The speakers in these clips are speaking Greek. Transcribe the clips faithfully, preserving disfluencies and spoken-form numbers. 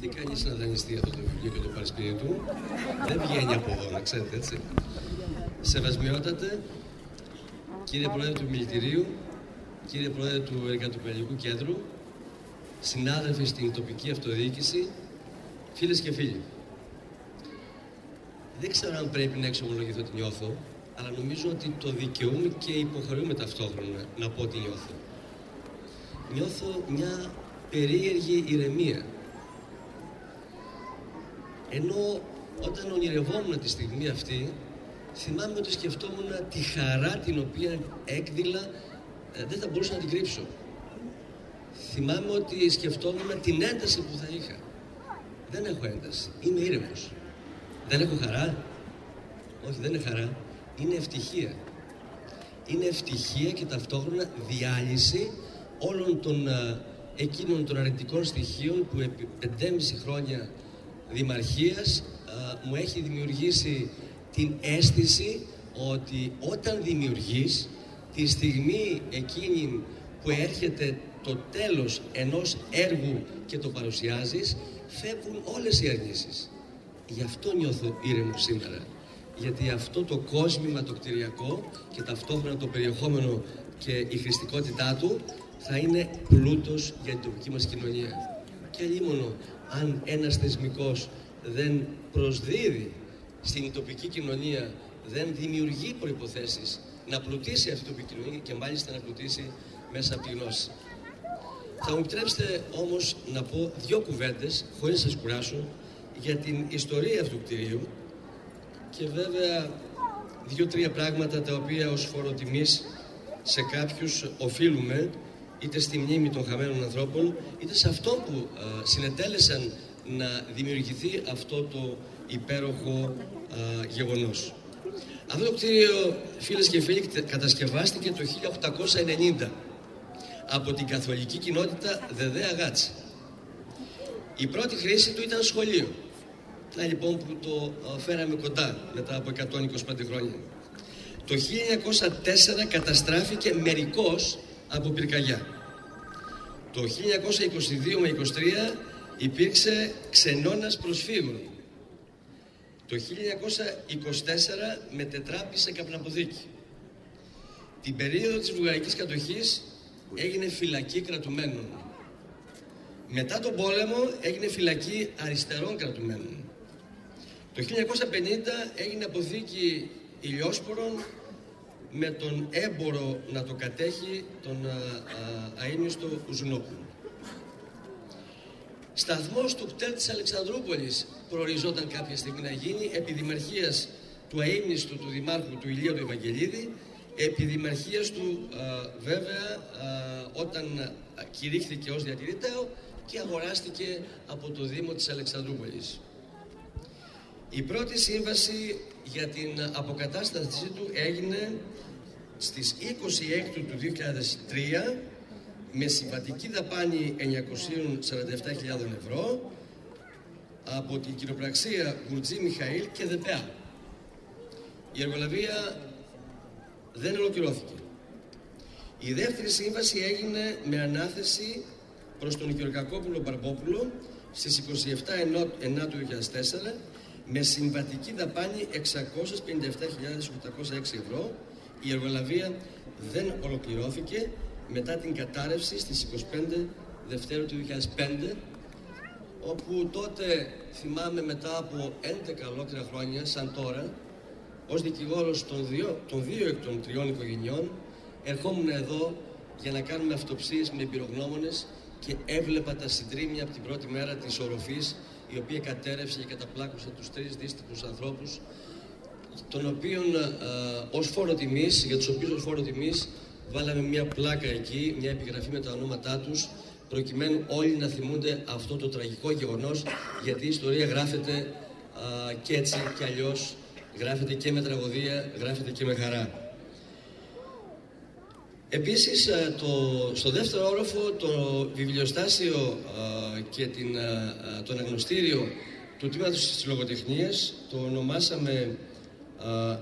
Μην κανείς να δανειστεί αυτό το βιβλίο και το πάρει σπίτι του. Δεν βγαίνει από εδώ, να ξέρετε έτσι. Σεβασμιότατε, κύριε Πρόεδρε του Μιλητηρίου, κύριε Πρόεδρε του Εργατοπαιδαγωγικού Κέντρου, συνάδελφοι στην τοπική αυτοδιοίκηση, φίλες και φίλοι. Δεν ξέρω αν πρέπει να εξομολογηθώ ότι νιώθω, αλλά νομίζω ότι το δικαιούμαι και υποχρεούμαι ταυτόχρονα να πω ότι νιώθω. Νιώθω μια περίεργη ηρεμία. Ενώ όταν ονειρευόμουν τη στιγμή αυτή, θυμάμαι ότι σκεφτόμουν τη χαρά την οποία έκδηλα δεν θα μπορούσα να την κρύψω. Θυμάμαι ότι σκεφτόμουν την ένταση που θα είχα. Δεν έχω ένταση. Είμαι ήρεμος. Δεν έχω χαρά. Όχι, δεν είναι χαρά. Είναι ευτυχία. Είναι ευτυχία και ταυτόχρονα διάλυση όλων των εκείνων των αρνητικών στοιχείων που επί πεντέμιση χρόνια δημαρχίας α, μου έχει δημιουργήσει την αίσθηση ότι όταν δημιουργείς, τη στιγμή εκείνη που έρχεται το τέλος ενός έργου και το παρουσιάζεις, φεύγουν όλες οι αρνήσεις. Γι' αυτό νιώθω ήρεμο σήμερα. Γιατί αυτό το κόσμημα το κτηριακό και ταυτόχρονα το περιεχόμενο και η χρηστικότητά του θα είναι πλούτος για την τοπική μας κοινωνία. Και αλλήμωνο αν ένας θεσμικός δεν προσδίδει στην τοπική κοινωνία, δεν δημιουργεί προϋποθέσεις να πλουτίσει αυτή η τοπική κοινωνία και μάλιστα να πλουτίσει μέσα από τη γνώση. Θα μου επιτρέψετε όμως να πω δύο κουβέντες, χωρίς να σας κουράσω, για την ιστορία αυτού του κτηρίου και βέβαια δύο-τρία πράγματα τα οποία ως φοροτιμής σε κάποιους οφείλουμε είτε στη μνήμη των χαμένων ανθρώπων, είτε σε αυτό που α, συνετέλεσαν να δημιουργηθεί αυτό το υπέροχο α, γεγονός. Αυτό το κτίριο, φίλες και φίλοι, κατασκευάστηκε το χίλια οκτακόσια ενενήντα από την καθολική κοινότητα Δεδέαγατς. Η πρώτη χρήση του ήταν σχολείο. Να λοιπόν που το α, φέραμε κοντά μετά από εκατόν είκοσι πέντε χρόνια. Το χίλια εννιακόσια τέσσερα καταστράφηκε μερικώς από πυρκαγιά. Το χίλια εννιακόσια είκοσι δύο με είκοσι τρία υπήρξε ξενώνας προσφύγων. Το χίλια εννιακόσια είκοσι τέσσερα μετετράπησε καπναποθήκη. Την περίοδο της βουλγαρικής κατοχής έγινε φυλακή κρατουμένων. Μετά τον πόλεμο έγινε φυλακή αριστερών κρατουμένων. Το χίλια εννιακόσια πενήντα έγινε αποθήκη ηλιόσπορων με τον έμπορο να το κατέχει τον αείμνηστο Ουζουνόπουλο. Σταθμός του ΚΤΕΛ της Αλεξανδρούπολης προοριζόταν κάποια στιγμή να γίνει επί δημαρχίας του αείμνηστου του δημάρχου του Ηλία του Ευαγγελίδη, επί δημαρχίας του α, βέβαια α, όταν κηρύχθηκε ως διατηρητέο και αγοράστηκε από το Δήμο της Αλεξανδρούπολης. Η πρώτη σύμβαση για την αποκατάστασή του έγινε στις είκοσι έκτου του δύο χιλιάδες τρία με συμβατική δαπάνη εννιακόσιες σαράντα επτά χιλιάδες ευρώ από την κοινοπραξία Γουρτζή Μιχαήλ και ΔΕΠΑ. Η εργολαβία δεν ολοκληρώθηκε. Η δεύτερη σύμβαση έγινε με ανάθεση προς τον Γεωργακόπουλο Μπαρμπόπουλο στις είκοσι επτά εννέα του δύο χιλιάδες τέσσερα με συμβατική δαπάνη εξακόσιες πενήντα επτά χιλιάδες οκτακόσια έξι ευρώ. Η εργολαβία δεν ολοκληρώθηκε μετά την κατάρρευση στις είκοσι πέντε Δευτέρου του δύο χιλιάδες πέντε, όπου τότε, θυμάμαι, μετά από έντεκα ολόκληρα χρόνια, σαν τώρα, ως δικηγόρος των δύο, των δύο εκ των τριών οικογενειών, ερχόμουν εδώ για να κάνουμε αυτοψίες με εμπειρογνώμονες και έβλεπα τα συντρίμμια από την πρώτη μέρα της οροφής, η οποία κατέρευσε και καταπλάκωσε τους τρεις δύστιχους ανθρώπους, των οποίων ως φόρο τιμής, για τους οποίους ως φόρο τιμής βάλαμε μια πλάκα εκεί, μια επιγραφή με τα ονόματά τους, προκειμένου όλοι να θυμούνται αυτό το τραγικό γεγονός, γιατί η ιστορία γράφεται α, και έτσι και αλλιώς, γράφεται και με τραγωδία, γράφεται και με χαρά. Επίσης, το, στο δεύτερο όροφο, το βιβλιοστάσιο α, και την, α, το αναγνωστήριο του τμήματος της λογοτεχνίας, το ονομάσαμε, α,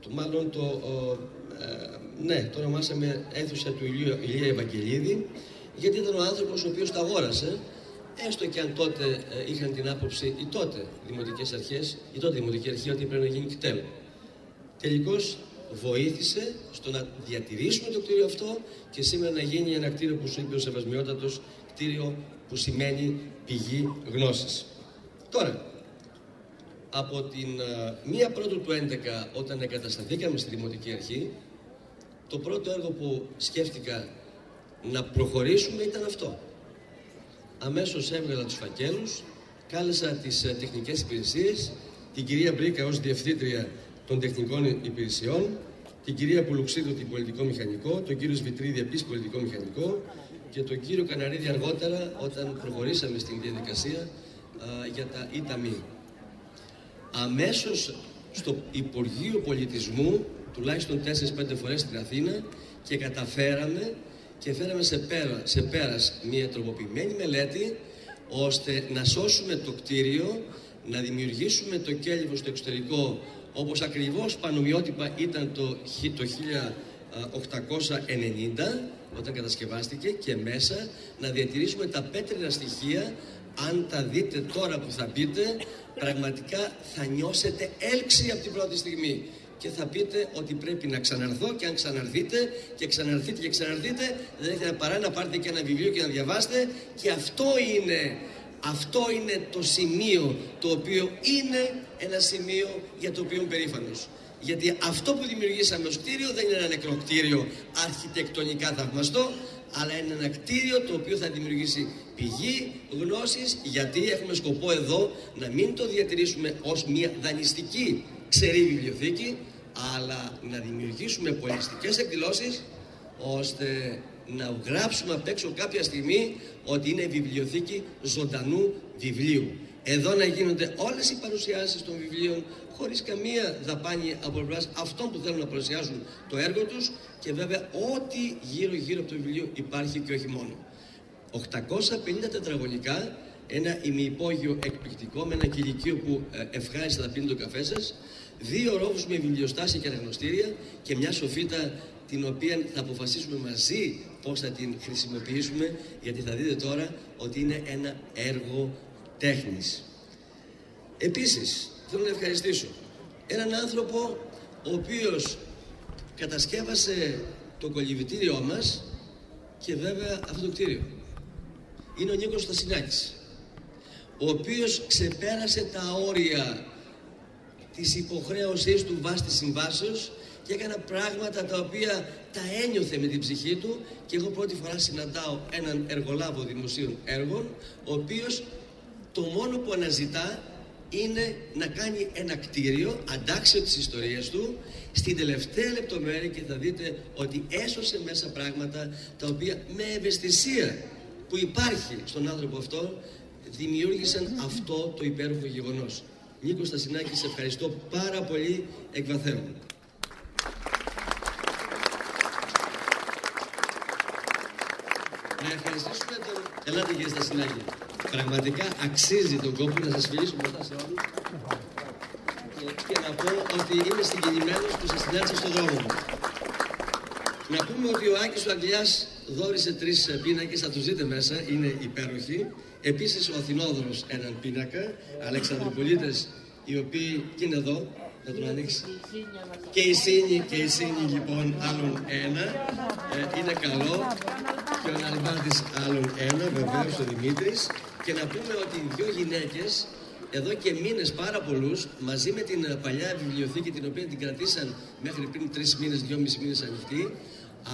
το, μάλλον το... Α, ναι, το ονομάσαμε αίθουσα του Ηλία Ευαγγελίδη, γιατί ήταν ο άνθρωπος ο οποίος τα αγόρασε έστω και αν τότε είχαν την άποψη οι τότε δημοτικές αρχές, η τότε δημοτική αρχή, ότι πρέπει να γίνει κτέλ. Τελικώς βοήθησε στο να διατηρήσουμε το κτίριο αυτό και σήμερα να γίνει ένα κτίριο που σου είπε ο Σεβασμιότατος, κτίριο που σημαίνει πηγή γνώσης. Τώρα, από την μία πρώτου του έντεκα, όταν εγκατασταθήκαμε στη Δημοτική Αρχή, το πρώτο έργο που σκέφτηκα να προχωρήσουμε ήταν αυτό. Αμέσως έβγαλα τους φακέλους, κάλεσα τις τεχνικές υπηρεσίες, την κυρία Μπρίκα ως διευθύντρια των τεχνικών υπηρεσιών, την κυρία Πουλουξίδου την πολιτικό μηχανικό, τον κύριο Σβητρίδη επίσης πολιτικό μηχανικό και τον κύριο Καναρίδη αργότερα όταν προχωρήσαμε στην διαδικασία α, για τα ΙΤΑΜΗ. Αμέσως στο Υπουργείο Πολιτισμού, τουλάχιστον τέσσερις πέντε φορές στην Αθήνα, και καταφέραμε και φέραμε σε, πέρα, σε πέρας μια τροποποιημένη μελέτη ώστε να σώσουμε το κτίριο, να δημιουργήσουμε το κέλυβο στο εξωτερικό όπως ακριβώς πανομοιότυπα ήταν το, το χίλια οκτακόσια ενενήντα όταν κατασκευάστηκε, και μέσα να διατηρήσουμε τα πέτρινα στοιχεία. Αν τα δείτε τώρα που θα πείτε, πραγματικά θα νιώσετε έλξη από την πρώτη στιγμή και θα πείτε ότι πρέπει να ξαναρθώ, και αν ξαναρθείτε και ξαναρθείτε και ξαναρθείτε δεν έχετε παρά να πάρετε και ένα βιβλίο και να διαβάσετε, και αυτό είναι, αυτό είναι το σημείο το οποίο είναι ένα σημείο για το οποίο είμαι περήφανος. Γιατί αυτό που δημιουργήσαμε ως κτίριο δεν είναι ένα νεκρό κτίριο αρχιτεκτονικά θαυμαστό, αλλά είναι ένα κτίριο το οποίο θα δημιουργήσει πηγή γνώσης, γιατί έχουμε σκοπό εδώ να μην το διατηρήσουμε ως μια δανειστική ξερή βιβλιοθήκη, αλλά να δημιουργήσουμε πολιτιστικές εκδηλώσεις ώστε να γράψουμε απ' έξω κάποια στιγμή ότι είναι βιβλιοθήκη ζωντανού βιβλίου. Εδώ να γίνονται όλες οι παρουσιάσεις των βιβλίων χωρίς καμία δαπάνη από πλευράς αυτών που θέλουν να παρουσιάσουν το έργο τους, και βέβαια ό,τι γύρω-γύρω από το βιβλίο υπάρχει και όχι μόνο. οκτακόσια πενήντα τετραγωνικά, ένα ημιυπόγειο εκπληκτικό με ένα κηλικείο που ευχάριστα θα πίνει το καφέ σας, δύο ρόφους με βιβλιοστάσια και αναγνωστήρια και μια σοφίτα την οποία θα αποφασίσουμε μαζί πώς θα την χρησιμοποιήσουμε, γιατί θα δείτε τώρα ότι είναι ένα έργο τέχνης. Επίσης, θέλω να ευχαριστήσω έναν άνθρωπο ο οποίος κατασκεύασε το κολυβητήριό μας και βέβαια αυτό το κτίριο. Είναι ο Νίκος Στασινάκης, ο οποίος ξεπέρασε τα όρια της υποχρέωσής του βάσει της συμβάσεως και έκανα πράγματα τα οποία τα ένιωθε με την ψυχή του, και εγώ πρώτη φορά συναντάω έναν εργολάβο δημοσίων έργων, ο οποίος το μόνο που αναζητά είναι να κάνει ένα κτίριο αντάξιο της ιστορίας του στην τελευταία λεπτομέρεια, και θα δείτε ότι έσωσε μέσα πράγματα τα οποία με ευαισθησία που υπάρχει στον άνθρωπο αυτό δημιούργησαν αυτό το υπέροχο γεγονός. Νίκο Στασινάκη, σε ευχαριστώ πάρα πολύ εκ βαθέου. Να ευχαριστήσουμε τον... Ελάτε κύριε Στασινάκη. Πραγματικά αξίζει τον κόπο να σας φιλήσω μπροστά σε όλους και, και να πω ότι είμαι συγκινημένος που σας συνάντησα στον δρόμο μου. Να πούμε ότι ο Άκης ο Αγγλιάς δώρισε τρεις πίνακες, θα τους δείτε μέσα, είναι υπέροχοι. Επίσης ο Αθηνόδρος έναν πίνακα, Αλεξανδροπολίτες οι οποίοι και είναι εδώ, θα τον ανοίξει. Και η Σύνη, και η Σύνη λοιπόν άλλον ένα, ε, είναι καλό. Και ο Ναλμπάτης άλλον ένα, βεβαίως ο Δημήτρης. Και να πούμε ότι οι δύο γυναίκες εδώ και μήνες πάρα πολλούς, μαζί με την παλιά βιβλιοθήκη την οποία την κρατήσαν μέχρι πριν τρεις μήνες, δυόμισι μήνες ανοιχτή,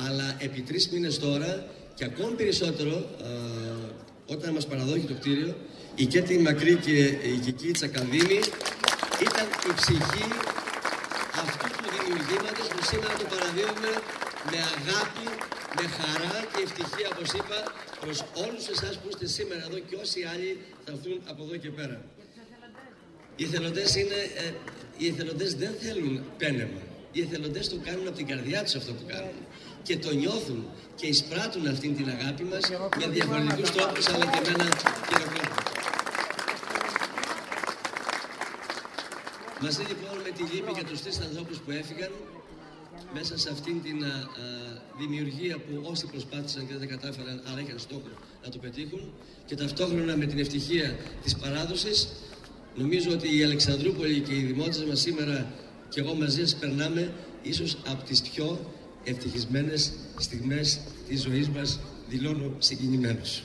αλλά επί τρεις μήνες τώρα και ακόμη περισσότερο ε, όταν μας παραδόχει το κτίριο, η Κέντη Μακρή και η Κικίτσα Κανδίνη ήταν η ψυχή αυτού του δημιουργήματος που σήμερα το παραδίδουμε με αγάπη, με χαρά και ευτυχία, όπως είπα, προς όλους εσάς που είστε σήμερα εδώ και όσοι άλλοι θα έρθουν από εδώ και πέρα. Οι εθελοντές, είναι, ε, οι εθελοντές δεν θέλουν πένεμα. Οι εθελοντές το κάνουν από την καρδιά τους αυτό που κάνουν. Και το νιώθουν και εισπράττουν αυτήν την αγάπη μας με διαφορετικούς τρόπους, αλλά και εμένα χειροκρότημα. Μαζί λοιπόν με τη λύπη για τους τρεις ανθρώπους που έφυγαν, μέσα σε αυτήν την α, α, δημιουργία που όσοι προσπάθησαν και δεν τα κατάφεραν, αλλά είχαν στόχο να το πετύχουν, και ταυτόχρονα με την ευτυχία της παράδοσης, νομίζω ότι η Αλεξανδρούπολη και οι δημότες μας σήμερα και εγώ μαζί σας περνάμε ίσως από τις πιο ευτυχισμένες στιγμές της ζωής μας, δηλώνω συγκινημένος.